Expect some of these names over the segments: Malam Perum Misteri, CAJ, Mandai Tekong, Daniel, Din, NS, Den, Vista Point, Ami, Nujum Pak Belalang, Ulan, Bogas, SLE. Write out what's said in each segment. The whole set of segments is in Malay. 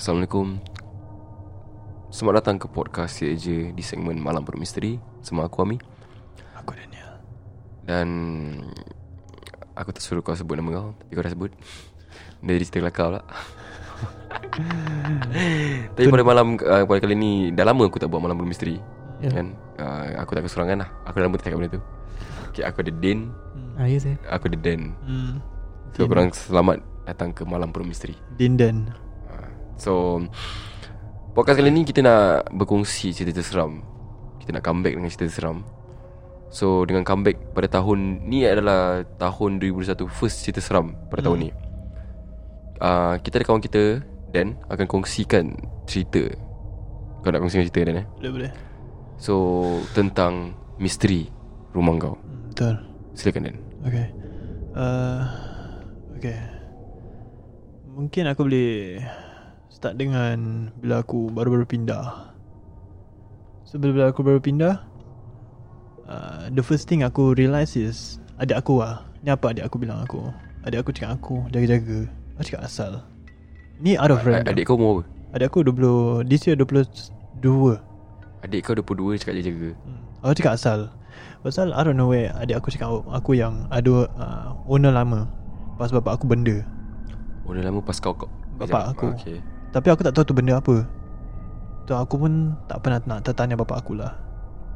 Assalamualaikum. Selamat datang ke podcast CAJ di segmen Malam Perum Misteri. Sama aku Ami. Aku Daniel. Dan aku tak suruh kau sebut nama kau, tapi kau dah sebut. Dah jadi cerita kelakar pula. Tapi pada malam pada kali ni, dah lama aku tak buat Malam Perum Misteri, yeah. Kan? Aku tak kesurangan lah. Aku dah lama tak cakap benda tu, okay. Aku ada Din, yes, eh? Aku ada Den, so Din. Korang selamat datang ke Malam Perum Misteri Din Den. So podcast kali ni kita nak berkongsi cerita seram. Kita nak comeback dengan cerita seram. So dengan comeback pada tahun ni adalah tahun 2021, first cerita seram pada tahun ni. Kita ada kawan kita Dan akan kongsikan cerita. Kau nak kongsikan cerita Dan? Boleh. So tentang misteri rumah kau. Betul. Silakan Dan. Okay. Okay, mungkin aku boleh start dengan bila aku baru-baru pindah. So bila aku baru pindah, the first thing aku realise is adik aku lah. Ni apa adik aku bilang aku. Adik aku cakap aku jaga-jaga. Aku cakap asal. Ni out of random. Adik kau umur apa? Adik aku 20, this year 22. Adik kau 22 cakap jaga-jaga. Aku cakap asal. Pasal I don't know where adik aku cakap aku yang ada owner lama. Pas bapak aku benda. Owner lama pas kau bapak aku, okay. Tapi aku tak tahu tu benda apa. Tu aku pun tak pernah nak tertanya bapak aku lah.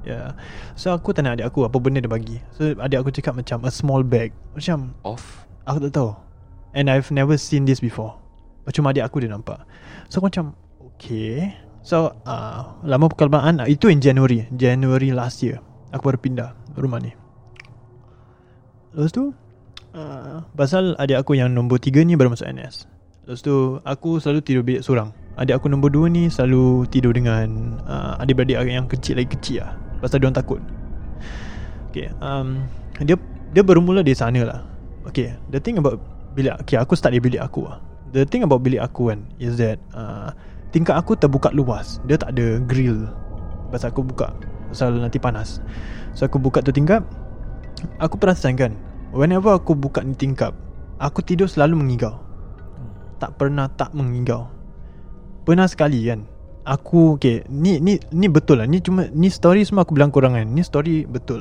Yeah. So aku tanya adik aku apa benda dia bagi. So adik aku cakap macam a small bag. Macam off. Aku tak tahu. And I've never seen this before. Cuma adik aku dia nampak. So aku macam okay. So lama perkembangan. Itu in January last year. Aku baru pindah rumah ni. Lepas tu pasal adik aku yang nombor 3 ni baru masuk NS. Lepas tu aku selalu tidur bilik seorang. Adik aku nombor 2 ni selalu tidur dengan adik-beradik yang kecil lagi kecil lah. Pasal diorang takut, okay. Dia bermula di sana lah. Okay, the thing about bilik, okay, aku start di bilik aku lah. The thing about bilik aku kan is that tingkap aku terbuka luas. Dia tak ada grill. Pasal aku buka, pasal nanti panas. So aku buka tu tingkap. Aku perasan kan, whenever aku buka ni tingkap, aku tidur selalu mengigau. Tak pernah tak mengigau. Pernah sekali kan aku, okay, ni betul lah. Ni cuma ni story semua aku bilang korang kan. Ni story betul.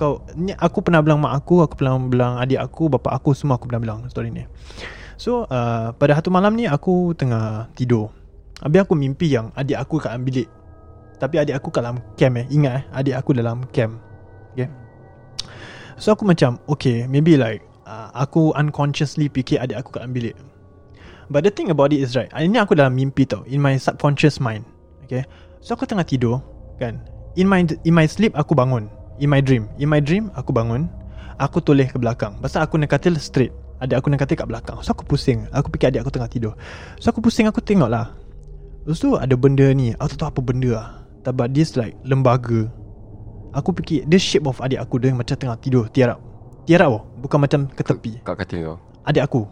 Kau ni aku pernah bilang mak aku, aku pernah bilang adik aku, bapak aku, semua aku pernah bilang story ni. So pada satu malam ni aku tengah tidur. Habis aku mimpi yang adik aku kat dalam bilik. Tapi adik aku kat dalam camp Ingat adik aku dalam camp, okay. So aku macam okay, maybe like aku unconsciously fikir adik aku kat dalam bilik. But the thing about it is right, ini aku dalam mimpi tau, in my subconscious mind, okay. So aku tengah tidur kan, in my sleep aku bangun. In my dream aku bangun. Aku toleh ke belakang. Pasal aku nak katil straight, adik aku nak katil kat belakang. So aku pusing. Aku fikir adik aku tengah tidur. So aku pusing, aku tengok lah. Lepas tu ada benda ni, aku tak tahu apa benda lah. But this like lembaga. Aku fikir the shape of adik aku, dia macam tengah tidur, tiarap oh. Bukan macam ke tepi kat katil kau. Adik aku,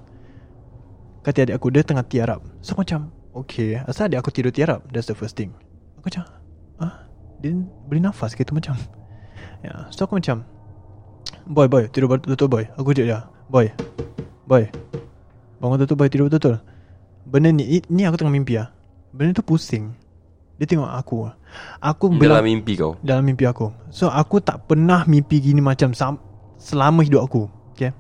kata adik aku, dia tengah tiarap. So macam okay, asal adik aku tidur tiarap. That's the first thing. Aku macam dia beri nafas ke tu macam, yeah. So aku macam Boy tidur betul-betul boy. Aku kejut dia, Boy bangun betul-betul boy, tidur betul-betul. Benda ni aku tengah mimpi lah. Benda tu pusing. Dia tengok aku. Dalam mimpi kau? Dalam mimpi aku. So aku tak pernah mimpi gini macam selama hidup aku, okay.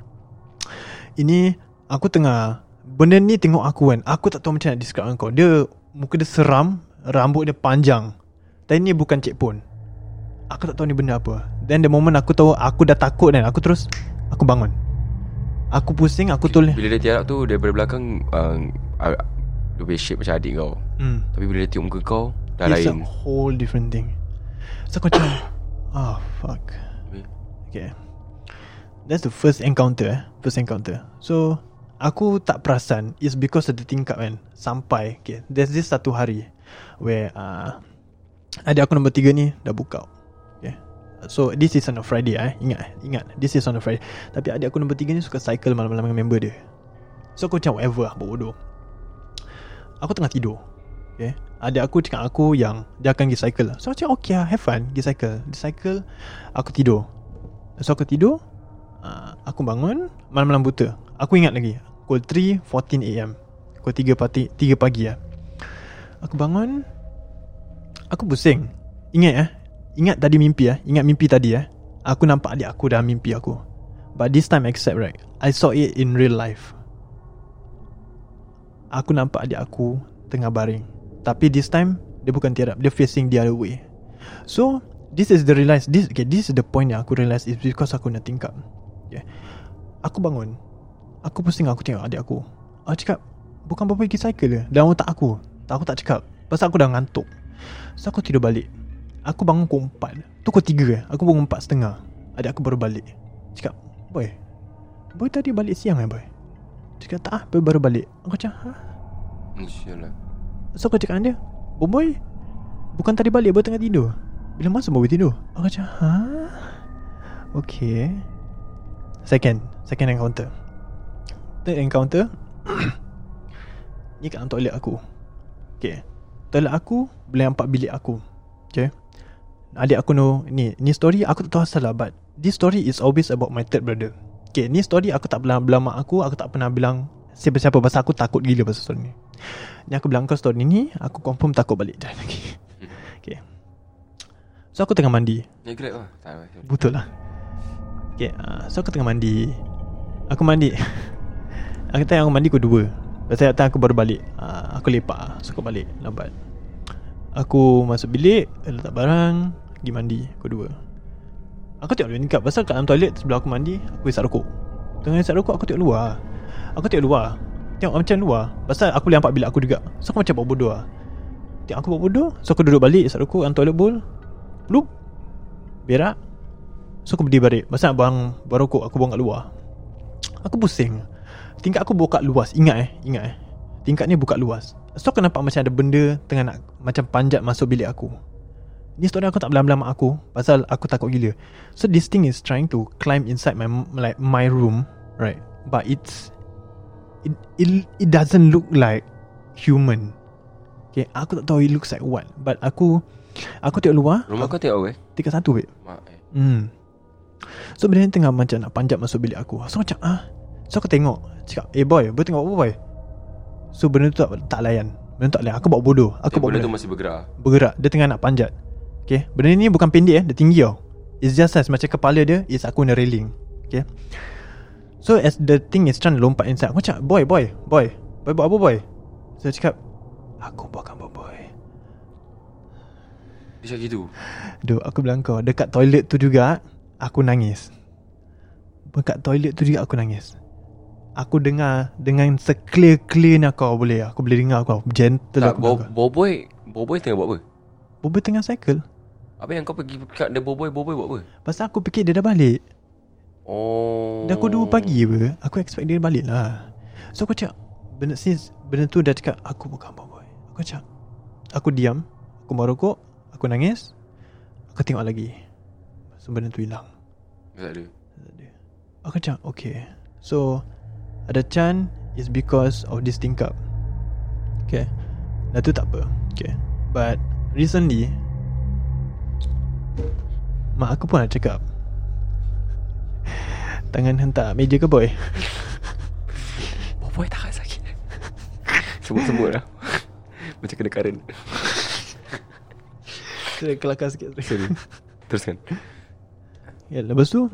Ini aku tengah, benda ni tengok aku kan. Aku tak tahu macam nak describe kau. Dia, muka dia seram, rambut dia panjang. Tapi ni bukan cek pun. Aku tak tahu ni benda apa. Then the moment aku tahu aku dah takut dan aku terus, aku bangun. Aku pusing, aku toleh. Bila dia tiarap tu, daripada belakang dia punya shape macam adik kau. Tapi bila dia tiup muka kau, dah it's lain. It's a whole different thing. So aku macam oh fuck, okay. That's the first encounter So aku tak perasan is because of the tingkap kan. Sampai okay, there's this satu hari where adik aku nombor 3 ni dah book out, okay. So this is on a Friday Ingat this is on a Friday. Tapi adik aku nombor 3 ni suka cycle malam-malam dengan member dia. So aku macam whatever lah, bodoh. Aku tengah tidur, okay. Adik aku cakap aku yang dia akan pergi cycle. So aku cakap okay lah, have fun, pergi cycle. Aku tidur. So aku tidur, aku bangun malam-malam buta. Aku ingat lagi, pukul 3:14 am, pukul 3 pagi lah. Aku bangun, aku pusing. Ingat tadi mimpi . Ingat mimpi tadi . Aku nampak adik aku dalam mimpi aku. But this time except right, I saw it in real life. Aku nampak adik aku tengah baring. Tapi this time dia bukan tiarap, dia facing the other way. So this is the realize this, okay, this is the point yang aku realize is because aku nak tingkap. Okay. Aku bangun, aku pusing, aku tengok adik aku. Aku cakap, bukan Papa pergi cycle ke? Dalam otak aku, aku tak cakap pasal aku dah ngantuk. So aku tidur balik. Aku bangun pukul 4. Tu pukul 3 . Aku bangun 4.30. Adik aku baru balik. Cakap, Boy tadi balik siang . Boy? Cakap, tak . Boy baru balik. Aku cakap, ha? Insya-Allah. So aku cakap dengan dia, Boy, bukan tadi balik, Boy tengah tidur. Bila masa Boy tidur? Aku cakap, ha? Okay. Second encounter. Third encounter ni kat dalam toilet aku. Okay. Toilet aku boleh nampak bilik aku. Okay. Adik aku ni story aku tak tahu asal lah, but this story is always about my third brother. Okay, ni story aku tak pernah bilang mak aku tak pernah bilang siapa-siapa pasal aku takut gila pasal story ni. Ni aku bilang kau story ni, aku confirm takut balik dah lagi. Okay. So aku tengah mandi. Ni grab lah. Betul lah. Okay, so aku tengah mandi. Aku mandi. Aku tengah mandi aku 2. Pasal datang aku baru balik. Aku lepak. So aku balik lambat. Aku masuk bilik, letak barang, pergi mandi, kedua. Aku tengok luar ni kat, pasal kat dalam toilet sebelah aku mandi, aku isap rokok. Tengah isap rokok, aku tengok luar. Tengok macam luar, pasal aku boleh nampak bilik aku juga. So aku macam buat bodoh . Tengok aku buat bodoh, so aku duduk balik, isap rokok, dalam toilet bowl. Plup, berak. So aku berdiri balik, pasal buang rokok, aku buang kat luar. Aku pusing. Tingkat aku buka luas, ingat. Tingkat ni buka luas. So aku nampak macam ada benda tengah nak macam panjat masuk bilik aku. Ni story aku tak belam-belam mak aku pasal aku takut gila. So this thing is trying to climb inside my room, right? But it doesn't look like human. Okay, aku tak tahu it looks like what. But aku tengok luar. Rumah kau tengok weh? Tingkat 1 weh. So benda ni tengah macam nak panjat masuk bilik aku. So macam So aku tengok, cakap, boy tengok apa boy? So benda tu tak layan. Aku buat bodoh. Benda tu masih bergerak. Dia tengah nak panjat. Okay. Benda ni bukan pendek . Dia tinggi . It's just as macam kepala dia is aku on the railing. Okay. So as the thing is trying to lompat inside, aku cakap, boy. Boy buat apa boy? So cakap, aku buatkan apa boy? Dia cakap gitu. Duh, aku bilang kau, dekat toilet tu juga aku nangis. Aku dengar dengan se-clear-clear ni aku boleh dengar kau. Gentle tak, aku dengar. Boboy tengah buat apa? Boboy tengah cycle. Apa yang kau pergi kat dia Boboy buat apa? Pasal aku fikir dia dah balik. Oh. Dah pukul 2 pagi apa? Aku expect dia balik lah. So aku cakap, benda tu dah cakap, aku bukan Boboy. Aku cakap, aku diam. Aku merokok. Aku nangis. Aku tengok lagi. So benda tu hilang. Tak ada. Aku cakap, okay. So ada chance is because of this tingkap. Okay. Dah tu tak apa. Okay. But recently mak aku pun ada cakap, tangan hentak meja ke boy? Boy tak sakit. Sebut-sebut lah. Macam kena current. Kelakar sikit. Sorry. Teruskan. Ya, lepas tu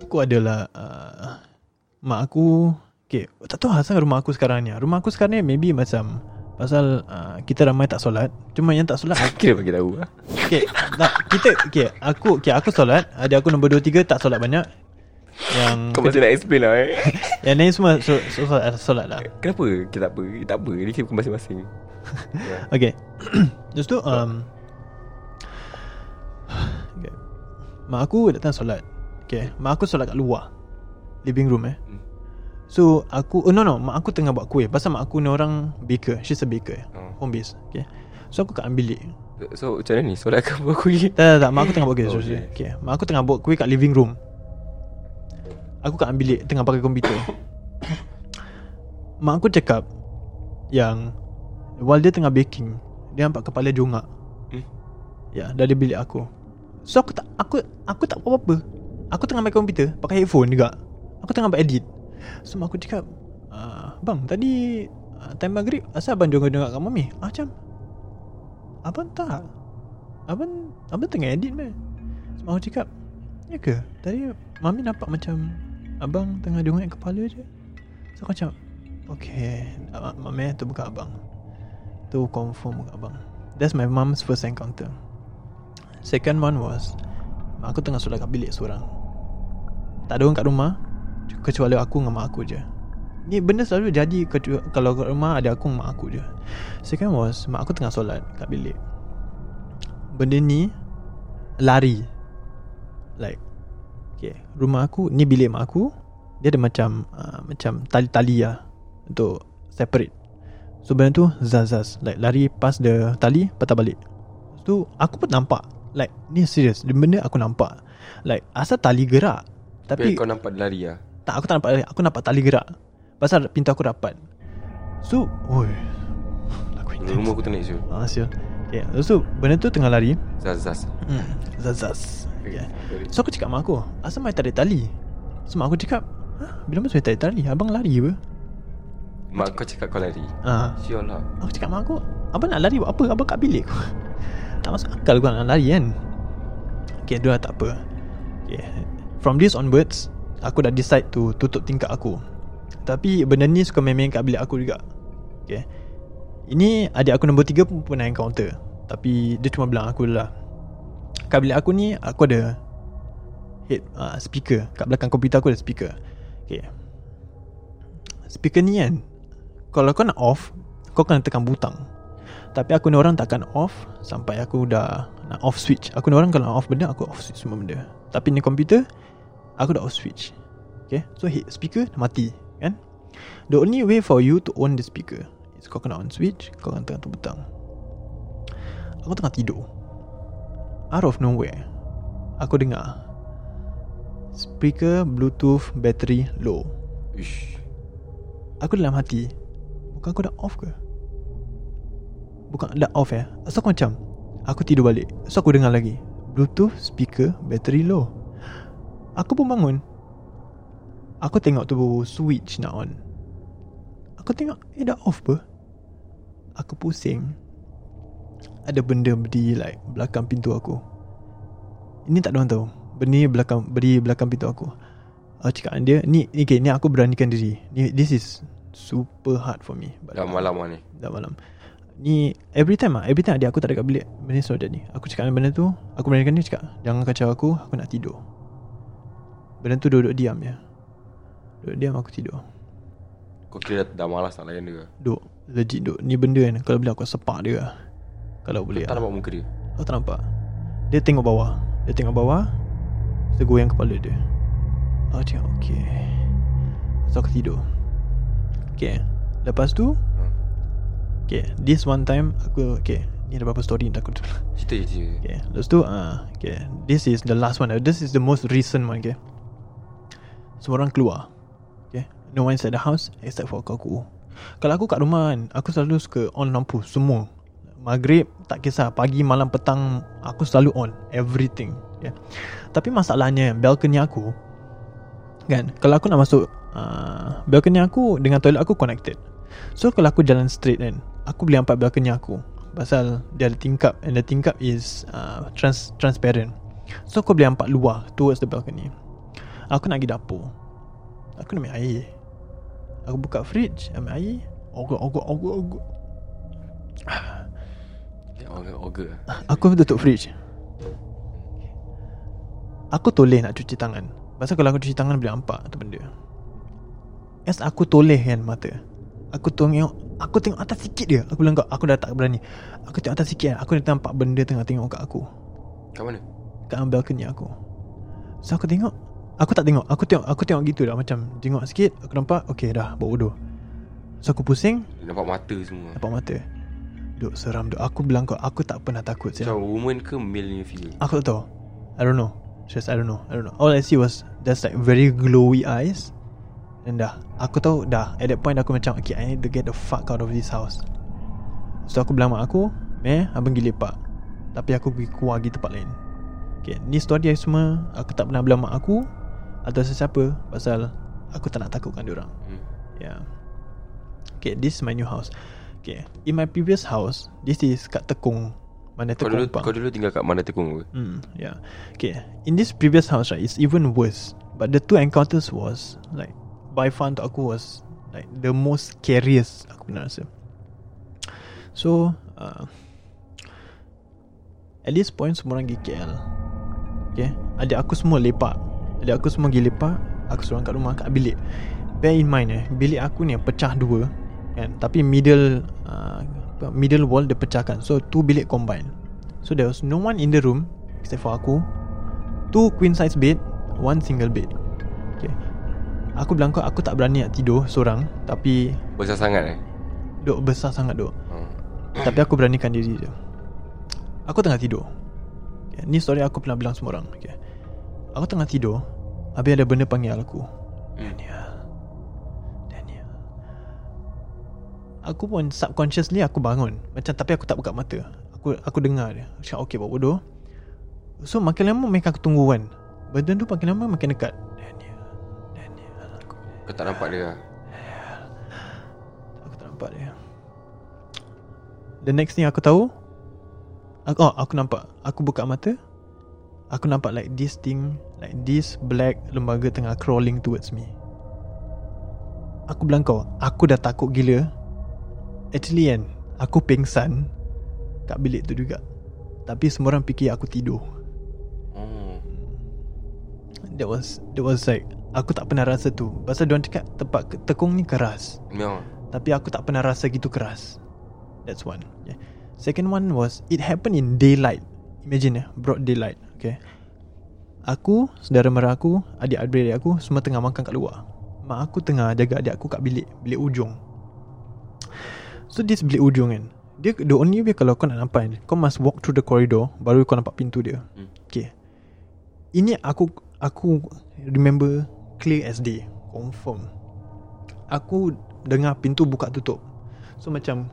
aku adalah mak aku. Okay, tak tahu asal rumah aku sekarang ni maybe macam pasal kita ramai tak solat. Cuma yang tak solat aku kira bagi tahu. Okay, tak, kita okay, aku solat. Adik aku nombor 2, 3 tak solat banyak. Yang kau macam nak explain lah . Yang lain semua solat lah. Kenapa? Tak apa. Ini kira masing-masing. Okay. Lepas tu okay. Mak aku datang solat. Okay, mak aku solat kat luar living room . So aku mak aku tengah buat kuih. Pasal mak aku ni orang baker. She's a baker . Home based. Okay. So aku kat bilik. So macam mana ni? Solat kau buat kuih? Tak, mak aku tengah buat kuih. Okay. Mak aku tengah buat kuih kat living room. Aku kat bilik tengah pakai komputer. Mak aku cakap yang while dia tengah baking, dia nampak kepala jongak. Ya, dari bilik aku. So aku tak buat apa-apa. Aku tengah main komputer, pakai headphone juga. Aku tengah buat edit. So mak aku cakap, bang, tadi time maghrib, asal abang jongak-jongak kat mami? Macam abang tak, abang tengah edit meh. Semua cakap, ya ke? Tadi mami nampak macam abang tengah jongak kepala je. So aku macam, okay, mami tu bukan abang. Tu confirm bukan abang. That's my mom's first encounter. Second one was, aku tengah solat kat bilik seorang. Tak ada orang kat rumah, kecuali aku dengan mak aku je. Ni benda selalu jadi kalau kat rumah ada aku dengan mak aku je. Second was, mak aku tengah solat kat bilik. Benda ni lari. Like, okay, rumah aku, ni bilik mak aku. Dia ada macam tali-tali lah untuk separate. So benda tu zaz-zaz, like lari pas the tali, patah balik. Lepas tu aku pun nampak, like ni serious, benda aku nampak. Like asal tali gerak, tapi kau nampak lari lah? Tak, aku tak nampak lari, aku nampak tali gerak pasal pintu aku rapat. So oi, rumah aku ternaik siul. Okay, so benda tu tengah lari, zaz-zaz. Zaz-zaz, okay. So aku cakap mak aku, asal mai tak ada tali? So mak aku cakap, bila masa tak ada tali, abang lari apa? Mak kau cakap kau lari? Siul lah. Aku cakap mak aku, abang nak lari buat apa? Abang kat bilik aku. Tak masuk akal kau nak lari kan. Okay, dia tak apa, okay. From this onwards, aku dah decide to tutup tingkap aku. Tapi benda ni suka main-main kat bilik aku juga. Okay, ini adik aku nombor 3 pun pernah encounter, tapi dia cuma bilang aku lah. Kat bilik aku ni, aku ada head speaker. Kat belakang komputer aku ada speaker. Okay, speaker ni kan, kalau kau nak off, kau kena tekan butang. Tapi aku ni orang takkan off sampai aku dah nak off switch. Aku ni orang kalau off benda, aku off switch semua benda. Tapi ni komputer, aku dah off switch. Okay, so head speaker dah mati kan? The only way for you to own the speaker is kau kena on switch, kau kena tekan tu butang. Aku tengah tidur, out of nowhere aku dengar speaker bluetooth battery low. Ish. Aku dalam hati, bukan aku dah off ke? Bukan dah off ya? So aku macam, aku tidur balik. So aku dengar lagi, bluetooth speaker battery low. Aku pun bangun, aku tengok tu switch nak on. Aku tengok, dah off pun. Aku pusing. Ada benda berdiri like belakang pintu aku. Ini tak ada orang tahu, benda berdiri belakang pintu aku. Aku cakap dengan dia, ni aku beranikan diri ni, this is super hard for me. Dah malam. Ni every time adik aku tak ada kat bilik, benda selalu jadi. Aku cakap dengan benda tu, aku beranikan dia, cakap jangan kacau aku, aku nak tidur. Benda tu duduk diam je. Diam, aku tidur. Kau kira dah malas nak layan dia? Duk, legit duk. Ni benda kan, kalau boleh aku sepak dia, kalau boleh. Kau tak nampak muka dia? Kau tak nampak. Dia tengok bawah. Dia goyang kepala dia. Aku cakap okay, so aku tidur. Okay, lepas tu okay, this one time aku, okay, ni ada berapa story yang aku tu. Cerita. Okay, lepas tu okay, this is the last one. This is the most recent one. Okay, semua orang keluar. No one inside the house except for aku. Kalau aku kat rumah kan, aku selalu suka on lampu semua. Maghrib, tak kisah, pagi, malam, petang, aku selalu on everything, yeah. Tapi masalahnya balcony aku kan, kalau aku nak masuk balcony aku dengan toilet aku connected. So kalau aku jalan straight kan, aku boleh nampak balcony aku pasal dia ada tingkap, and the tingkap is transparent. So aku boleh nampak luar towards the balcony. Aku nak pergi dapur, aku nak ambil air. Aku buka fridge, ambil air. Ogok. Ogok. Aku tutup fridge, aku toleh nak cuci tangan. Pasal kalau aku cuci tangan boleh nampak tu benda. As aku toleh kan mata, Aku tengok atas sikit dia. Aku bilang kau, aku dah tak berani. Aku tengok atas sikit kan, aku dah nampak benda tengah tengok kat aku. Kat mana? Kat balcony aku. So aku tengok, Aku tengok gitu dah, macam tengok sikit, aku nampak, okay dah, buat bodoh. So aku pusing, Nampak mata semua. Duk seram duk. Aku bilang kau, aku tak pernah takut. Macam woman ke male ni feeling? Aku tak tahu, I don't know. All I see was, that's like very glowy eyes. And dah, aku tahu dah, at that point aku macam, okay, I need to get the fuck out of this house. So aku bilang mak aku, abang pergi lepak. Tapi aku pergi keluar pergi tempat lain. Okay, ni story dia semua aku tak pernah bilang mak aku atau sesiapa, pasal aku tak nak takutkan diorang. Ya. Yeah. Ok, okay, this is my new house. Okay, in my previous house, this is kat Tekong, Mandai Tekong. Kau dulu tinggal kat Mandai Tekong ke? Yeah. Okay, in this previous house, right, it's even worse. But the two encounters was like, by far untuk aku was like the most scariest aku pernah rasa. So at this point semua orang pergi KL. Okay, adik aku semua lepak. Adik aku semua pergi lepak. Aku seorang kat rumah, kat bilik. Bear in mind bilik aku ni pecah dua kan? Tapi middle middle wall dia pecahkan. So two bilik combine. So there was no one in the room except for aku. Two queen size bed, one single bed. Okay, aku bilang kau aku tak berani nak tidur seorang. Tapi besar sangat duk, besar sangat duk. Tapi aku beranikan diri je. Aku tengah tidur, okay. Ni story aku pernah bilang semua orang, okay. Aku tengah tidur, habis ada benda panggil aku, Daniel. Aku pun subconsciously aku bangun macam, tapi aku tak buka mata. Aku dengar dia macam, okay, buat bodoh. So makin lama makin aku tunggu kan, benda tu makin lama makin dekat. Daniel aku tak nampak dia. Aku tak nampak dia. The next thing aku tahu, aku nampak. Aku buka mata, aku nampak like this thing, like this black lembaga tengah crawling towards me. Aku bilang kau, aku dah takut gila. Actually kan, aku pingsan kat bilik tu juga. Tapi semua orang fikir aku tidur. That was like, aku tak pernah rasa tu. Pasal diorang cakap tempat Tekong ni keras, tapi aku tak pernah rasa gitu keras. That's one, yeah. Second one was, it happened in daylight. Imagine broad daylight, okay. Aku, saudara mara aku, adik-adik aku semua tengah makan kat luar. Mak aku tengah jaga adik aku kat bilik ujung. So this bilik ujung kan, dia, the only way kalau kau nak nampak, kau must walk through the corridor, baru kau nampak pintu dia. Okay, ini aku remember clear as day, confirm. Aku dengar pintu buka tutup. So macam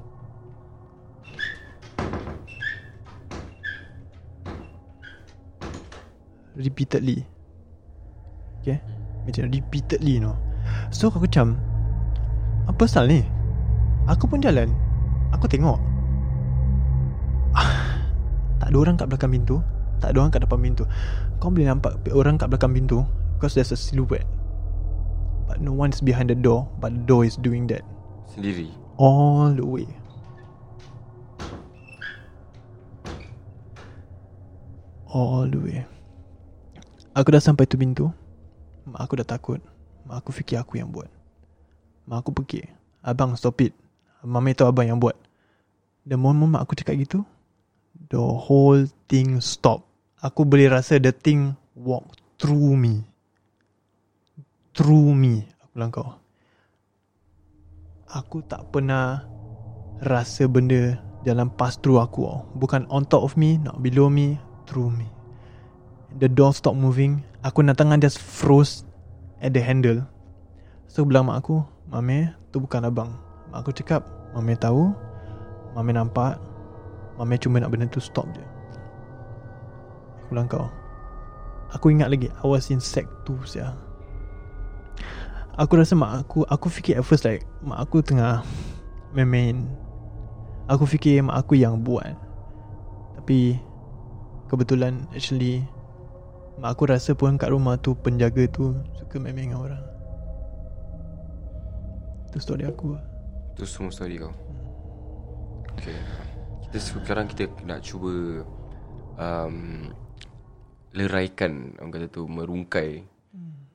repeatedly, okay, macam repeatedly, you know. So aku macam, apa pasal ni? Aku pun jalan, aku tengok, tak ada orang kat belakang pintu, tak ada orang kat depan pintu. Kau boleh nampak orang kat belakang pintu because there's a silhouette, but no one's behind the door. But the door is doing that sendiri all the way. All the way. Aku dah sampai tu pintu. Mak aku dah takut. Mak aku fikir aku yang buat. Mak aku fikir, abang stop it, mama tahu abang yang buat. The moment mak aku cakap gitu, the whole thing stop. Aku boleh rasa the thing walk through me. Through me. Aku bilang kau, aku tak pernah rasa benda jalan pass through aku. Bukan on top of me, not below me, through me. The door stop moving. Aku nak tangan just froze at the handle. So bilang mak aku, mami, tu bukan abang. Mak aku cakap, mami tahu, mami nampak, mami cuma nak benda tu stop je. Aku bilang kau, aku ingat lagi, I was in sec 2 sia. Aku rasa mak aku fikir at first like, mak aku tengah main-main. Aku fikir mak aku yang buat. Tapi kebetulan actually mak aku rasa pun kat rumah tu penjaga tu suka main-main dengan orang. Itu story aku. Itu semua story kau. Okay, kita sekarang kita nak cuba leraikan, orang kata tu, merungkai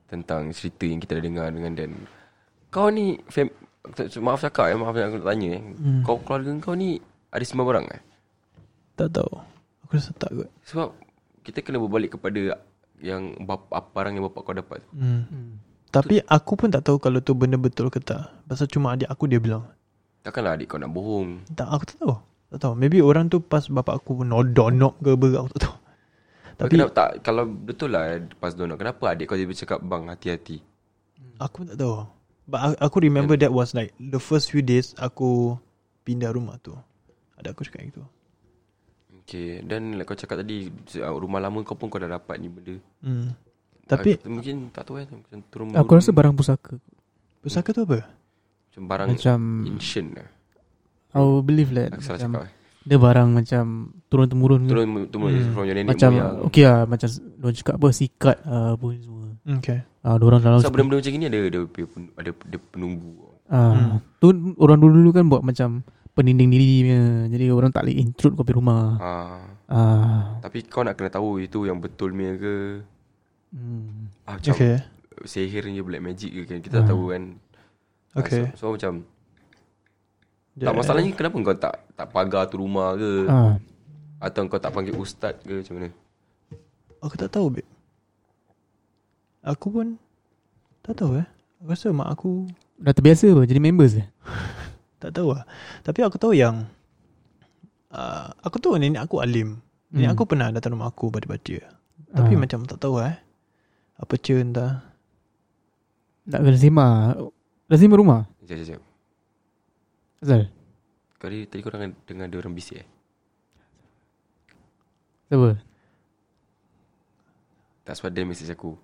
tentang cerita yang kita dah dengar dengan Dan. Kau ni maaf cakap, maaf aku nak tanya. Kau keluarga kau ni ada sembang barang ke? Tak tahu, aku rasa tak kot. Sebab kita kena berbalik kepada yang barang yang bapak kau dapat. Tapi aku pun tak tahu kalau tu benda betul ke tak. Pasal cuma adik aku dia bilang. Takkanlah adik kau nak bohong. Tak, aku tak tahu. Tak tahu. Maybe orang tu pas bapak aku donok ke apa, aku tak tahu. Tapi kenapa, tak, kalau betul lah pas donok, kenapa adik kau dia bercakap bang hati-hati? Aku tak tahu. But aku remember that was like the first few days aku pindah rumah tu. Adik aku cakap gitu. Okay, dan like kau cakap tadi, rumah lama kau pun kau dah dapat ni benda. Tapi mungkin tak tahu kan, aku rasa barang pusaka. Pusaka tu apa? Macam barang macam ancient lah. I will believe that like, macam cakap, dia barang macam turun-temurun from your nenek macam moyang. Okay lah, macam diorang cakap apa, sikat apa semua. Okay, diorang dalam so, benda-benda macam ni ada penunggu. Tu orang dulu kan buat macam peninding diri punya. Jadi orang tak boleh intrude kau pergi rumah. Tapi kau nak kena tahu itu yang betul punya ke. Macam okay, sihirnya black magic ke kan, kita tak tahu kan. Okay, so macam tak masalahnya kenapa kau tak pagar tu rumah ke, atau kau tak panggil ustaz ke, macam mana? Aku tak tahu babe. Aku pun tak tahu. Aku rasa mak aku dah terbiasa apa, jadi members je. Tak tahu lah. Tapi aku tahu yang aku tahu nenek aku alim. Nenek aku pernah datang rumah aku baca-baca. Tapi macam tak tahu apa cun dah. Tak lazima rumah. Sekejap Azal, kali tadi korang dengar ada orang bisik Siapa? Tak, sebab dia mesej aku.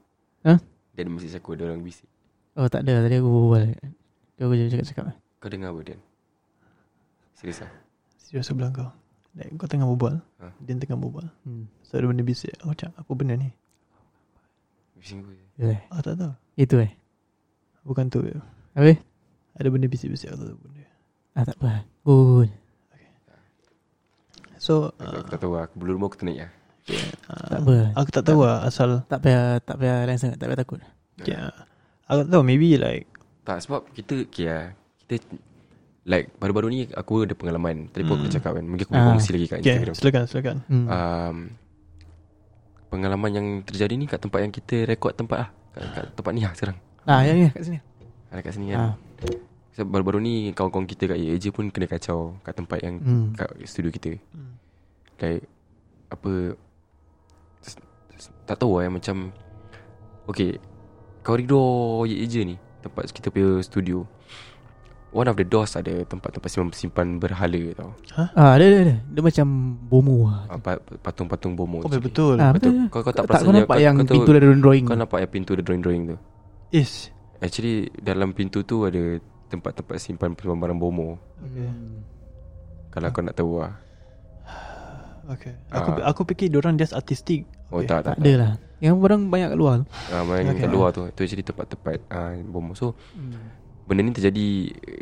Dia ada mesej aku, ada orang bisik. Oh tak ada, tadi aku berbual. Dia aku cakap-cakap. Kau dengar apa Dan? Serius lah? Serius sebelah kau like, kau tengah berbual, Dan tengah berbual. So ada benda bisik. Aku cakap, apa benda ni? Bising apa? Tak tahu. Itu bukan tu. Habis? Ada benda bisik-bisik, aku tak tahu benda. Tak apa. Good. Okay. So aku tak tahu lah. Aku belum rumah aku ternaik lah. Tak apa. Aku tak tahu lah asal. Tak payah lain sangat. Tak payah takut. Aku tak tahu. Maybe like tak, sebab kita kita like baru-baru ni aku ada pengalaman. Tadi pun aku cakap kan, mungkin aku boleh kongsi lagi kat Instagram. Silakan pengalaman yang terjadi ni kat tempat yang kita rekod tempat lah. Kat tempat ni lah sekarang. Ya kat sini. Kat sini kan. Sebab baru-baru ni kawan-kawan kita kat CAJ pun kena kacau kat tempat yang kat studio kita. Like apa, tak tahu lah macam. Okay, koridor CAJ ni, tempat kita punya studio, one of the doors ada tempat-tempat simpan berhala tau. Ada. Dia macam bomo lah, patung-patung bomo. Oh betul. Kau tak perasan, kau nampak yang pintu ada drawing. Kau nampak yang pintu ada drawing tu. Yes. Actually dalam pintu tu ada tempat-tempat simpan barang bomo. Okay. Kalau kau nak tahu lah. Okay. Aku fikir diorang just artistik. Oh okay. tak ada lah. Yang barang banyak kat luar tu. Banyak kat luar tu. Itu actually tempat-tempat bomo. So benda ni terjadi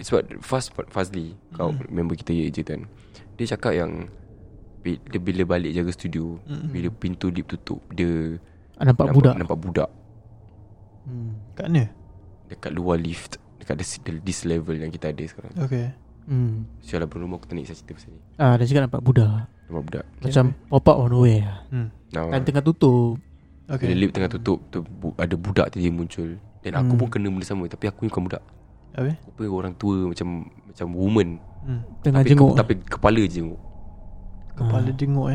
sebab Fazli, kau member kita je kan, dia cakap yang dia bila balik jaga studio, bila pintu lift tutup, dia nampak budak. Kat mana? Dekat luar lift, dekat this level yang kita ada sekarang. Okay. Sialah belum rumah aku tak nak cerita pasal ni. Dia cakap nampak budak. Macam pop out on the way. Tengah tutup. Okay. Bila lift tengah tutup tu, ada budak tadi muncul. Dan aku pun kena benda sama, tapi aku ni bukan budak. Apa? Okay. Orang tua macam woman. Tengah jenguk. Tapi kepala jenguk. Kepala jenguk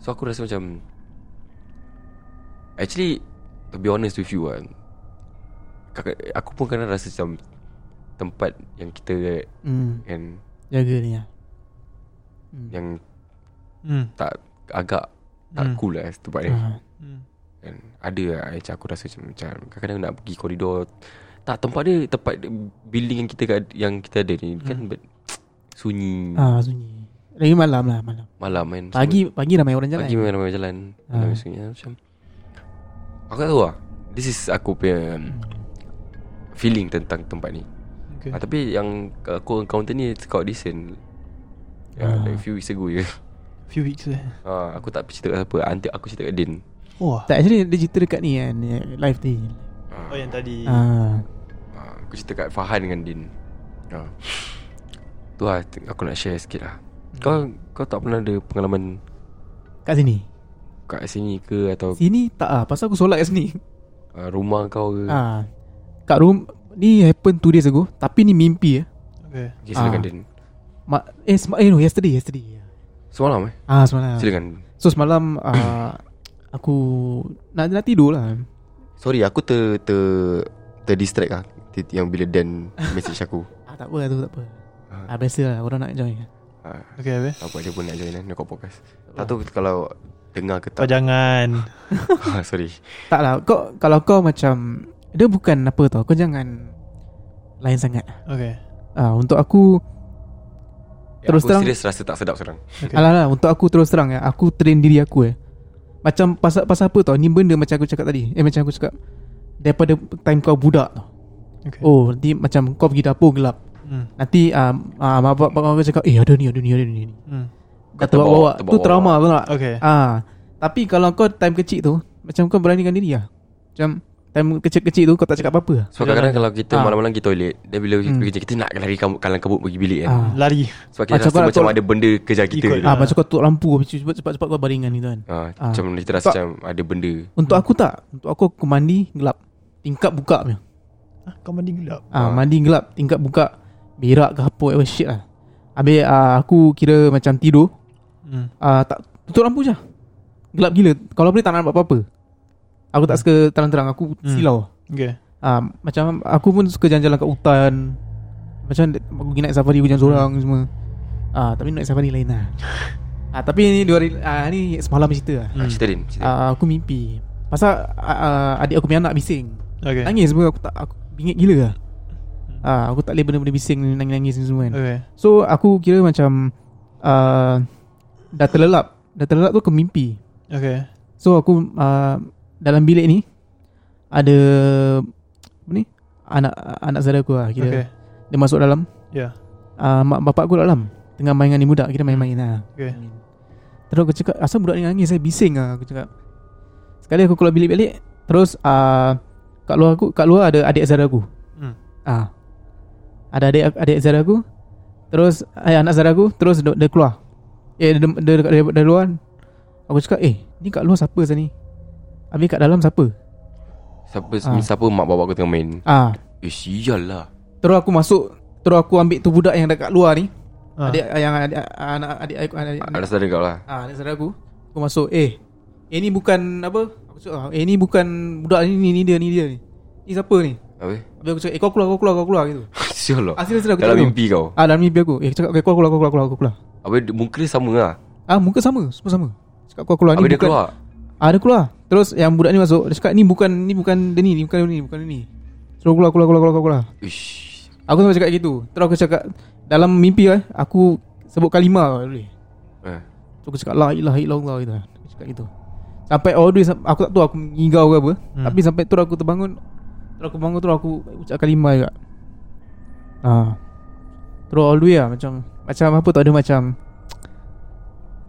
So aku rasa macam, actually to be honest with you kan, aku pun kena rasa macam tempat yang kita kan jaga ni lah, yang tak agak tak cool lah tempat ni. Kan ada lah aku rasa macam kadang-kadang nak pergi koridor, tak tempat building yang kita ada ni kan sunyi. Sunyi. Lagi malam kan. Pagi ramai orang jalan. Malam sunyi macam. Aku tak tahu lah, this is aku punya feeling tentang tempat ni. Okay. Tapi yang aku encounter ni kau decent. Like few weeks ago je. Few weeks aku tak cerita kat siapa, aku cerita kat Din. Tak, actually dia cerita dekat ni kan, live ni. Yang tadi. Aku cerita kat Fahan dengan Din. Tu lah aku nak share sikit lah. Kau tak pernah ada pengalaman kat sini? Kat sini ke atau sini tak pasal aku solat kat sini. Rumah kau ke? Kat room ni happen 2 days ago, tapi ni mimpi. Okay, silakan Din. Yesterday. Semalam semalam. Silakan. So semalam aku nak tidur lah. Sorry, aku terdistract lah yang bila Dan message aku. Tak apa. Biasalah orang nak join. Okay, habis. Apa dia pun nak join kan, nak podcast. Tak tahu kalau dengar ke tak. Jangan. Sorry. Taklah, kau kalau kau macam dia bukan apa tau, kau jangan lain sangat. Okay. Untuk aku terus terang, aku serius rasa tak sedap sekarang. Okay. Alah, untuk aku terus terang, aku train diri aku macam pasal apa tau, ni benda macam aku cakap tadi. Macam aku cakap daripada time kau budak tau. Okay. Oh, nanti macam kau pergi dapur gelap. Nanti mak bapak cakap, ada ni. Kau terbawa. Tu trauma kau nak. Okay. Tapi kalau kau time kecil tu, macam kau beranikan diri lah. Macam time kecil-kecil tu kau tak cakap apa-apa. Sebab kadang-kadang kalau kita malam-malam pergi toilet, dia bila pergi kita nak lari kalang kabut pergi bilik kan. Lari. Sebab kita rasa macam ada benda kejar kita. Macam kau tutup lampu cepat-cepat kau baringan gitu kan. Macam kita rasa macam ada benda. Untuk aku tak. Untuk aku mandi gelap, tingkap buka punya. Kau mandi gelap. Mandi gelap, tingkap buka, berak ke apa shit lah. Habis aku kira macam tidur. Tak tutup lampu je. Gelap gila. Kalau boleh tak nampak apa-apa. Aku tak suka terang-terang. Aku silau. Okay. Macam aku pun suka jalan-jalan kat hutan. Macam aku pergi naik safari hujan seorang semua. Tapi naik safari lain lah. Tapi ni 2 hari ni semalam cerita lah. Cerita. Aku mimpi pasal adik aku punya anak bising. Okay. Nangis semua. Aku bingit gila lah. Aku tak boleh benda-benda bising, nangis-nangis semua kan. Okay. So aku kira macam dah terlelap tu ke mimpi. Okay. So aku dalam bilik ni ada apa ni, anak saudara aku lah kira. Okay. Dia masuk dalam. Ya. Mak bapak aku dalam tengah main dengan ni budak, kira main-main lah. Okay. Terus aku cakap, asal budak ni nangis, saya bising lah aku cakap. Sekali aku keluar bilik balik, terus kat luar ada adik saudara aku. Ada adik saudara aku. Terus anak saudara aku, terus dia keluar. Dia luar. Aku cakap, ni kat luar siapa sini? Habis kat dalam siapa mak bapak aku tengah main. Sial lah. Terus aku masuk, terus aku ambil tu budak yang dekat luar ni. Adik yang anak saudara kau lah. Anak saudara aku. Aku masuk, ni bukan apa? Aku cakap, ni bukan budak ni dia ni. Ni siapa ni? Habis aku cakap, kau keluar gitu. Sial lah. Asal dalam mimpi kau. Dalam mimpi aku. Cakap, kau keluar. Habis muka sama lah. Muka sama, semua sama. Cakap kau keluar ni. Habis dia keluar. Dia keluar. Terus yang budak ni masuk. Dia cakap ni bukan dia ni. Terus keluar. Uish. Aku sampai cakap gitu. Terus aku cakap dalam mimpi aku sebut kalimah boleh. Terus aku cakap la ilaha illallah gitu. Aku cakap gitu. Sampai always aku tak tahu aku ngigau ke apa. Tapi sampai tu aku terbangun. Terus aku bangun, terus aku ucap kalimah juga. Terus always macam apa tak ada, macam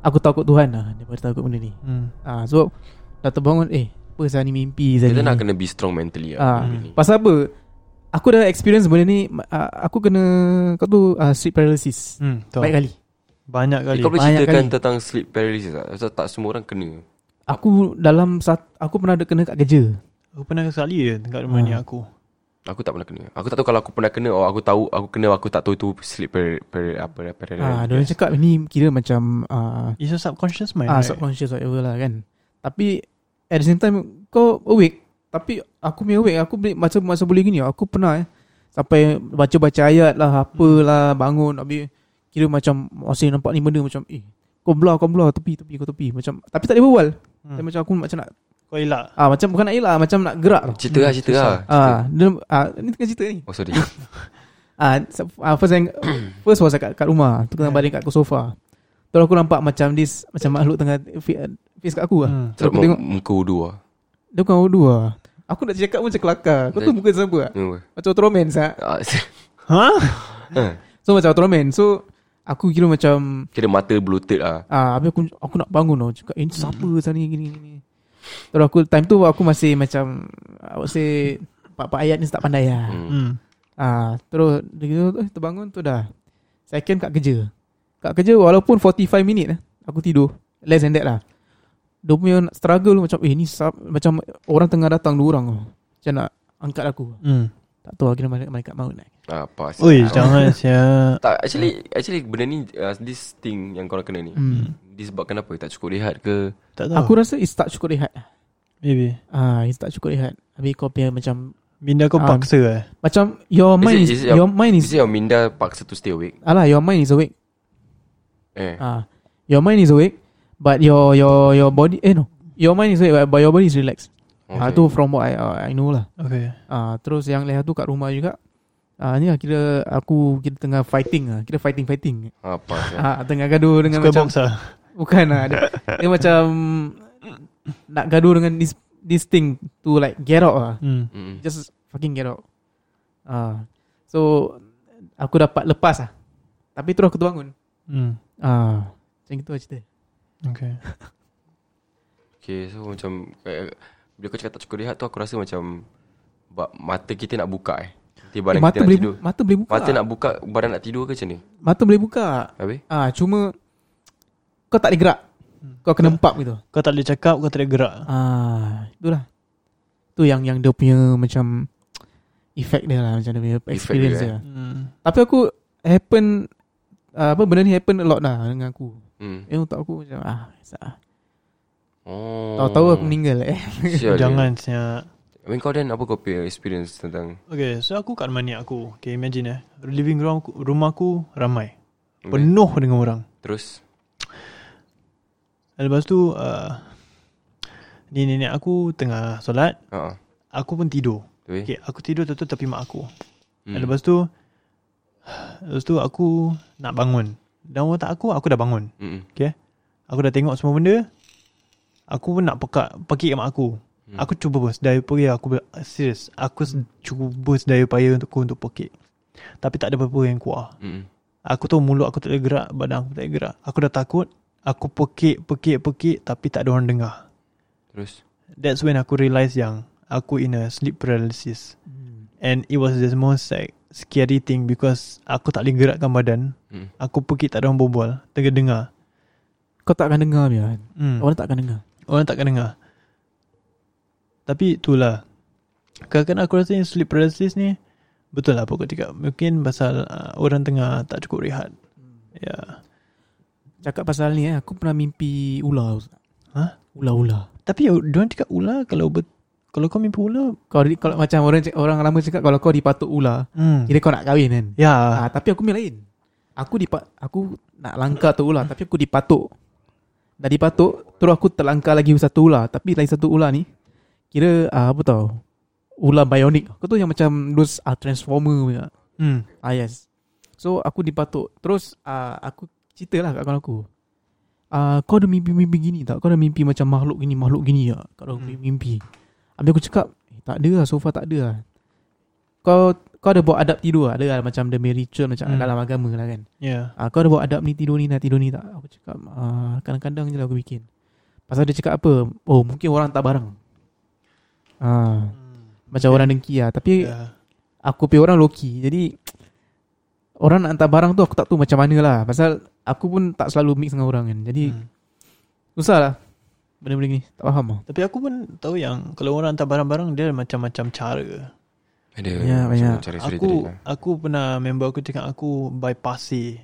aku takut Tuhan lah daripada takut benda ni. So dah terbangun, apa saya ni mimpi saya. Kita nak kena be strong mentally lah. Pasal apa? Aku dah experience benda ni. Aku kena, kau tu sleep paralysis. Banyak kali. Kau boleh ceritakan tentang sleep paralysis tak semua orang kena. Aku aku pernah ada kena kat kerja. Aku pernah sekali je kat rumah ni aku. Aku tak pernah kena. Aku tak tahu kalau aku pernah kena atau aku tahu aku kena, aku tak tahu itu sleep paralysis. Diorang cakap ni kira macam it's a subconscious mind. Right? Subconscious whatever lah kan. Tapi at the same time kau awake, tapi aku punya awake aku masa boleh gini. Aku pernah sampai baca-baca ayat lah, apalah, bangun habis kira macam masih nampak ni benda macam kau belah tepi macam, tapi tak ada berbual. Tapi macam aku macam nak kau elak. Macam bukan nak elak, macam nak gerak. Cerita lah. Ni tengah cerita ni. Oh sorry. First was kat rumah. Tu tengah baring kat sofa. Terus aku nampak macam this, macam makhluk tengah face kat aku lah. Terus aku tengok muka wudu lah. Dia bukan wudu lah. Aku nak cakap pun macam kelakar. Kau tu muka siapa lah? Macam Ultraman sah. So macam Ultraman. So aku kira macam kira mata bloated lah. Habis aku nak bangun tau. Cakap ni siapa sah ni gini. Terus aku time tu aku masih macam awak say pak ayat ni tak pandai lah. Terus terbangun tu dah second kat kerja. Kat kerja walaupun 45 minit aku tidur, less than that lah. Dia punya struggle macam ni macam orang tengah datang, 2 orang macam nak angkat aku. Tak tahu kira malaikat maut nak. Oi, jangan saya. Tak, actually benda ni this thing yang korang kena ni. Disebabkan apa? Tak cukup rehat ke? Tak tahu. Aku rasa it's tak cukup rehat. Maybe. It's tak cukup rehat. Habis kau punya macam minda kau paksa macam your minda paksa to stay awake. Alah, your mind is awake. Your mind is awake but your body no. Your mind is awake but your body is relaxed. Okay. Itu from what I know lah. Okay. Terus yang leher tu kat rumah juga. Ni lah kira kita tengah fighting lah. Kira fighting apa? Tengah gaduh dengan Square macam box, bukan lah dia macam nak gaduh dengan this thing to like get out lah. Just fucking get out. So aku dapat lepas lah, tapi terus aku terbangun. Macam gitu lah cerita. Okay. Okay, so macam bila kau cakap tak cukup rehat tu, aku rasa macam mata kita nak buka badan kita nak tidur. Mata boleh buka. Mata nak buka, badan nak tidur ke macam ni? Mata boleh buka. Habis? Cuma kau tak boleh gerak. Kau kena empap gitu. Kau tak boleh cakap, kau tak boleh gerak. Itulah. Tu yang dia punya macam effect dia lah, macam dia punya experience dia. Tapi aku happen benda ni happen a lot lah dengan aku. Untuk aku macam biasa. Tahu-tahu aku meninggal. Jangan siap. Kau Dan, apa kau punya experience tentang? Okay, so aku kat rumah aku. Okay, imagine living room rumahku ramai, penuh dengan orang. Terus lepas tu nenek aku tengah solat. Aku pun tidur. Okay, aku tidur tu tapi mak aku. Lepas tu aku nak bangun. Dalam otak aku dah bangun. Okay, aku dah tengok semua benda. Aku pun nak pakik mak aku. Aku cuba sedaya upaya, cuba sedaya upaya untuk pekik. Tapi tak ada apa-apa yang kuat. Aku tahu mulut aku tak boleh gerak, badan aku tak boleh gerak. Aku dah takut. Aku pekik tapi tak ada orang dengar. Terus that's when aku realise yang aku in a sleep paralysis. And it was the most like scary thing because aku tak boleh gerakkan badan. Aku pekik tak ada orang berbual, tak dengar. Kau tak akan dengar dia. Orang tak akan dengar. Tapi itulah, kadang-kadang aku rasa sleep paralysis ni betul lah apa kau cakap. Mungkin pasal orang tengah tak cukup rehat. Ya. Yeah. Cakap pasal ni aku pernah mimpi ular. Ular. Tapi diorang cakap ular kalau kau mimpi ular, kalau macam orang lama cakap kalau kau dipatuk ular, kira kau nak kahwin kan. Ya. Yeah. Tapi aku mimpi lain. Aku nak langkah tu ular tapi aku dipatuk. Dah dipatuk, terus aku terlangkah lagi satu ular, tapi lain satu ular ni kira ular bionik. Kau tu yang macam those transformer punya. Yes. So aku dipatuk. Terus aku cerita lah kat kawan aku. Kau ada mimpi-mimpi gini tak? Kau ada mimpi macam makhluk gini tak? Kau ada mimpi. Habis aku cakap tak ada lah, so far tak ada lah. Kau ada buat adab tidur lah? Ada lah macam the ritual macam dalam agama lah kan. Yeah. Kau ada buat adab ni, tidur ni tak? Aku cakap kadang-kadang je lah aku bikin. Pasal dia cakap apa? Oh mungkin orang tak barang. Macam orang dengki lah. Tapi aku pergi orang low-key. Jadi orang nak hantar barang tu aku tak tahu macam mana lah. Pasal aku pun tak selalu mix dengan orang kan. Jadi susah lah benda-benda ni. Tak faham lah. Tapi aku pun tahu yang kalau orang hantar barang-barang dia macam-macam cara. Ada banyak cara. Aku pernah member aku cakap aku by pasir.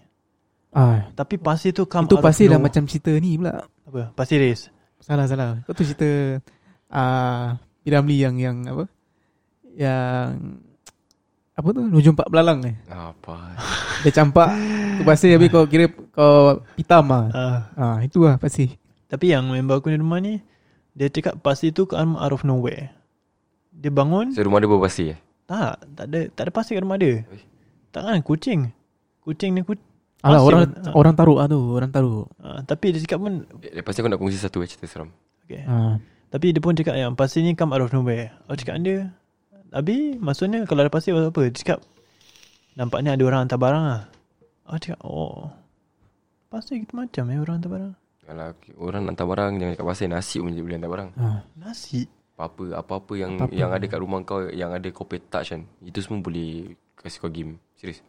Tapi pasir tu come out of nowhere. Itu pasir dah macam cerita ni pula. Apa? Pasir race. Salah. Kau tu cerita Piramli yang apa? Yang apa tu? Nujum Pak Belalang ni. Apa? Dia campak tu pasir habis kau kira kau hitam lah. Itu lah pasir. Tapi yang member aku di rumah ni, dia cakap pasir tu come out of nowhere. Dia bangun. So rumah dia berpasir eh? Tak ada pasir kat rumah dia. Takkan kucing ni alah, orang taruh lah tu. Orang taruh. Tapi dia cakap pun lepas tu aku nak kongsi satu cerita seram. Okay. Tapi dia pun cakap yang pasir ni come out of nowhere. Aku cakap dia, habis maksudnya kalau ada pasir apa? Dia cakap nampaknya ada orang hantar barang lah. Aku cakap pasir gitu macam orang hantar barang. Kalau orang hantar barang jangan cakap pasir, nasi pun boleh hantar barang. Nasi? Apa-apa yang ada kat rumah kau, yang ada kau pay touch kan, itu semua boleh kasih kau game. Serius.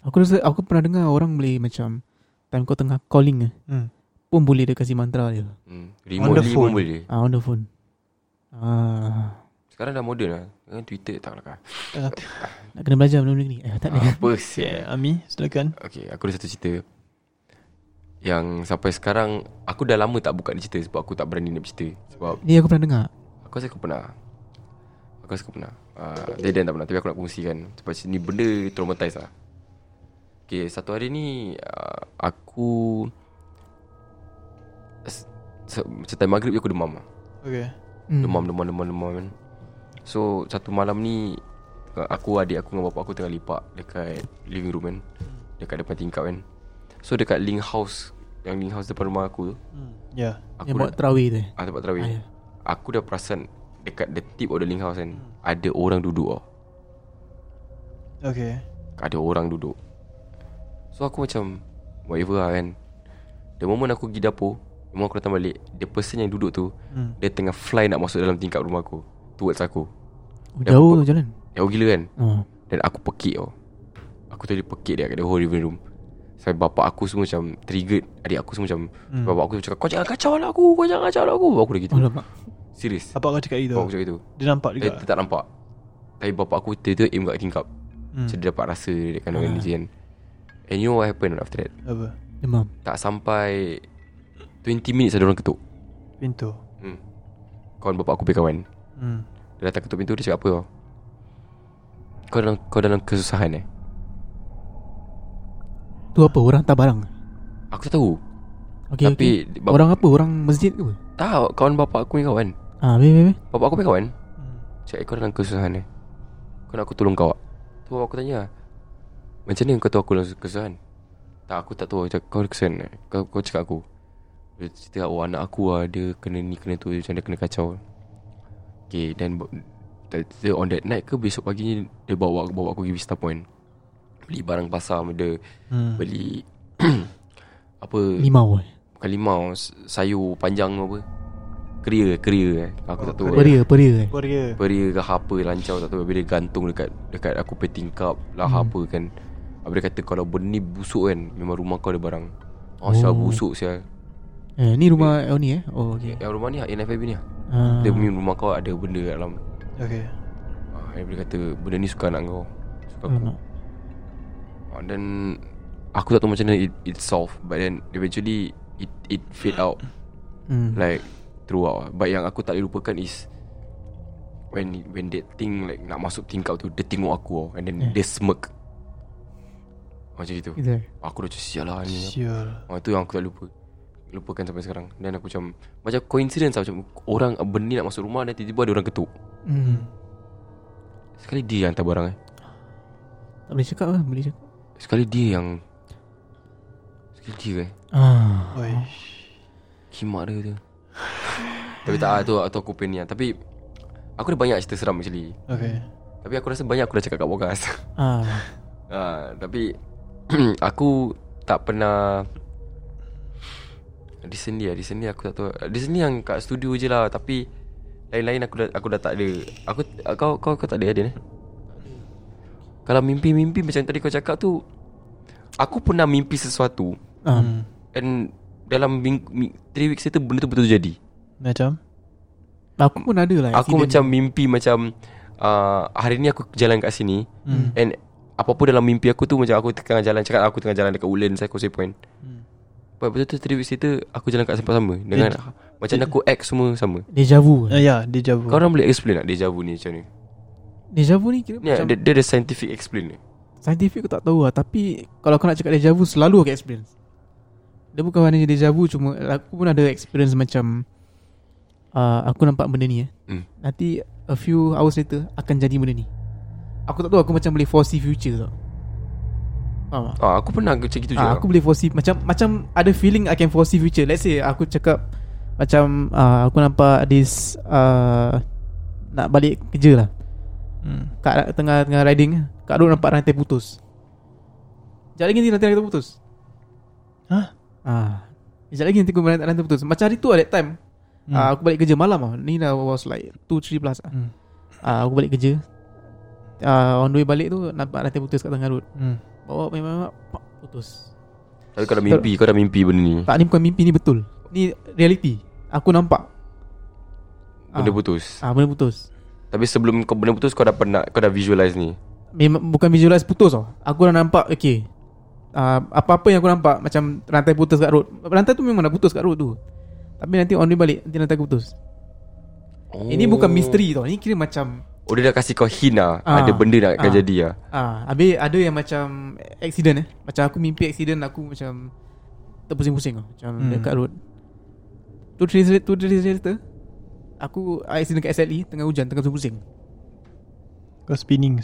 Aku rasa aku pernah dengar orang boleh macam time kau tengah calling pun boleh dia kasih mantra dia. Remotely pun boleh. On the phone. Sekarang dah moden lah. Twitter tak lah. Nak kena belajar benda-benda ni. Tak ada. Apa siap. Ami, silakan. Okay, aku ada satu cerita yang sampai sekarang aku dah lama tak buka cerita sebab aku tak berani nak cerita. Sebab ni aku pernah dengar. Aku rasa aku pernah. Dan tak pernah, tapi aku nak kongsikan sebab ni benda traumatize lah. Okay, satu hari ni aku setelah maghrib aku demam. Okay. Demam kan. So satu malam ni aku, adik aku dengan bapak aku tengah lipat dekat living room kan, dekat depan tingkap kan. So dekat link house, yang link house depan rumah aku tu, ya, yeah, yang buat terawih tu. Ah, tempat terawih. Ah, yeah. Aku dah perasan dekat the tip of the link house kan, ada orang duduk tau. Okay. Ada orang duduk. So aku macam whatever lah kan. The moment aku pergi dapur, the moment aku datang balik, the person yang duduk tu, dia tengah fly nak masuk dalam tingkap rumah aku, towards aku. Oh, jauh jalan. Jauh gila kan. Dan aku pekik tau. Aku tadi pekik dia kat the whole living room. Sampai bapak aku semua macam triggered. Adik aku semua macam, bapak aku cakap, kau jangan kacau lah aku, kau jangan kacau lah aku. Bapak aku dah gitu. Alamak. Serius. Bapak kau cakap itu? Bapak aku cakap itu. Dia nampak juga? Dia tak nampak. Tapi bapak aku tiba-tiba aim kat tingkap. So dia dapat rasa dia kan orang ni kan. And you know what happened after that? Apa? Demam. Tak sampai 20 minutes ada orang ketuk pintu. Kawan bapak aku punya kawan. Dia datang ketuk pintu. Dia cakap apa tau? Kau dalam kesusahan eh? Tu apa? Orang tak barang? Aku tak tahu. Okay, tapi okay. Orang apa? Orang masjid ke? Tak, kawan bapak aku ni kawan. Bapak aku punya kawan. Cakap kau dalam kesusahan eh? Kau nak aku tolong kau? Tu bapak aku tanya, macam ni kau tahu aku dalam kesusahan? Tak, aku tak tahu. Kau kesan eh? Kau cakap aku. Dia cerita, oh anak aku lah, dia kena ni kena tu, macam dia kena kacau. Okay, dan on that night ke besok paginya, dia bawa aku pergi Vista Point, beli barang pasar benda, beli apa, limau. Bukan limau, sayur panjang apa, Keria. Aku tak tahu Peria ke apa, lancau tak tahu. Habis dia gantung dekat aku pay tingkap lah, apa kan. Habis dia kata kalau benda ni busuk kan, memang rumah kau ada barang. Sial busuk sial. Ni rumah El ni eh? Oh okay. Yang rumah ni NFB ni lah. Dia punya rumah kau ada benda kat dalam. Okay. Dia kata benda ni suka anak kau, suka aku. Then aku tak tahu macam mana it solved, but then eventually it fade out. Like throughout. But yang aku tak boleh lupakan is when that thing like nak masuk tingkap tu, dia tengok aku and then dia smirk macam gitu. Aku dah sial lah ni. Itu yang aku tak lupakan sampai sekarang. Dan aku macam coincidence lah, macam orang benda nak masuk rumah dan tiba-tiba ada orang ketuk. Sekali dia yang hantar barang tak boleh cakap lah, boleh cakap. Sekali dia kimak dia tu. Tapi tak lah, tu aku pin ni. Tapi aku ada banyak cerita seram actually. Okay. Tapi aku rasa banyak aku dah cakap kat Bogas. Tapi aku tak pernah. Recently aku tak tahu. Recently yang kat studio je lah. Tapi lain-lain aku dah tak ada. Kau tak ada Din? Kalau mimpi-mimpi macam tadi kau cakap tu, aku pernah mimpi sesuatu. And dalam 3 weeks later benda tu betul jadi. Macam aku pun ada lah. Aku macam mimpi macam hari ni aku jalan kat sini. And apa-apa dalam mimpi aku tu, macam aku tengah jalan, cakap aku tengah jalan dekat Ulan, Vista Point. Lepas tu 3 weeks later aku jalan kat sama-sama dengan macam aku act semua sama. Deja vu. Ya, deja vu. Kau orang boleh explain tak deja vu ni macam ni? Deja vu ni kira macam dia ada scientific explain ni. Scientific aku tak tahu lah, tapi kalau kau nak cakap deja vu selalu aku experience. Dia bukan hanya deja vu, cuma aku pun ada experience macam aku nampak benda ni nanti a few hours later akan jadi benda ni. Aku tak tahu, aku macam boleh foresee future tau. Aku pernah macam gitu juga. Aku boleh foresee, Macam ada feeling I can foresee future. Let's say aku cakap macam aku nampak this nak balik kerja lah. Kat tengah riding, kat road nampak rantai putus. Sekejap lagi nanti rantai putus. Sekejap lagi nanti rantai putus. Macam hari tu that time aku balik kerja malam lah. Ni dah was like 2-3 plus lah. Aku balik kerja, on the way balik tu nampak rantai putus kat tengah road. Bawa memang putus. Tapi kau dah mimpi benda ni? Tak, ni bukan mimpi, ni betul. Ni reality. Aku nampak benda putus. Benda putus. Tapi sebelum kau benda putus, kau dah visualize ni? Memang bukan visualize putus tau. Aku dah nampak. Okay, apa-apa yang aku nampak macam rantai putus kat road. Rantai tu memang dah putus kat road tu, tapi nanti on the balik nanti rantai putus. Ini bukan misteri tau. Ini kira macam dia dah kasih kau hint lah. Ada benda nak akan jadi lah. Habis ada yang macam accident macam aku mimpi accident. Aku macam terpusing-pusing macam dekat road. 2-3 later aku accident kat SLE, tengah hujan, tengah pusing. Kau spinning.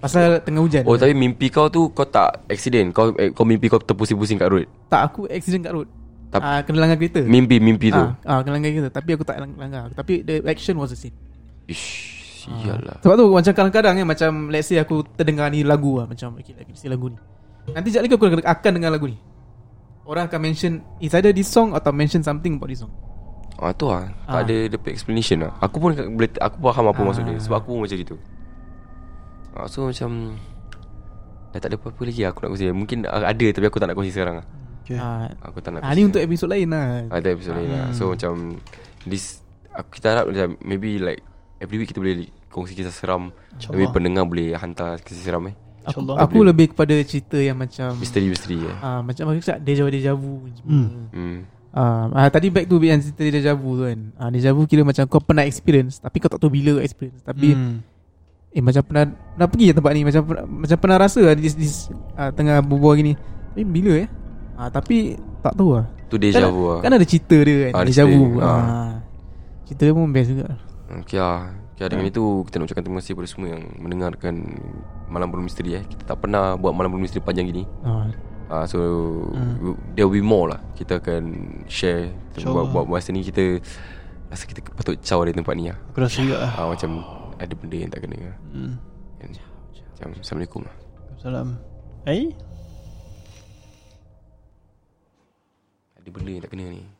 Pasal tengah hujan. Oh tapi mimpi kau tu kau tak accident. Kau mimpi kau terpusing-pusing kat road. Tak, aku accident kat road. Kena langgar kereta. Mimpi tu. Kena langgar kereta. Tapi aku tak langgar. Tapi the action was the same. Ish. Sialah. Sebab tu macam kadang-kadang macam let's say aku terdengar ni lagu macam okay, lagu ni. Nanti sekejap lagi aku akan dengar lagu ni. Orang akan mention it's either this song atau mention something about this song. Tak ada deep explanation lah. Aku faham apa maksud dia. Sebab aku pun macam gitu. So macam dah tak ada apa-apa lagi aku nak kongsi. Mungkin ada tapi aku tak nak kongsi sekarang. Okay. Aku tak nak kongsi. Ini untuk episod lain lah. Ada episod lain lah. So macam this, kita harap macam maybe like every week kita boleh kongsi kisah seram. Tapi pendengar boleh hantar kisah seram. Aku lebih kepada cerita yang macam misteri-misteri macam deja vu. Tadi back to yang cerita deja vu tu kan. Deja vu kira macam kau pernah experience tapi kau tak tahu bila experience. Tapi macam pernah pergi tempat ni, macam pernah rasa lah tengah berbual gini. Tapi bila tapi tak tahu lah. Tu deja vu kan ada cerita dia kan. Deja vu cerita dia pun best juga. Okay, dengan itu kita nak ucapkan terima kasih kepada semua yang mendengarkan Malam Perum Misteri. Kita tak pernah buat Malam Perum Misteri panjang gini. So there will be more lah. Kita akan share. Buat masa ni kita rasa kita patut caw dari tempat ni lah. Aku rasa juga lah macam ada benda yang tak kena. Macam Assalamualaikum lah. Assalamualaikum. Ada benda yang tak kena ni.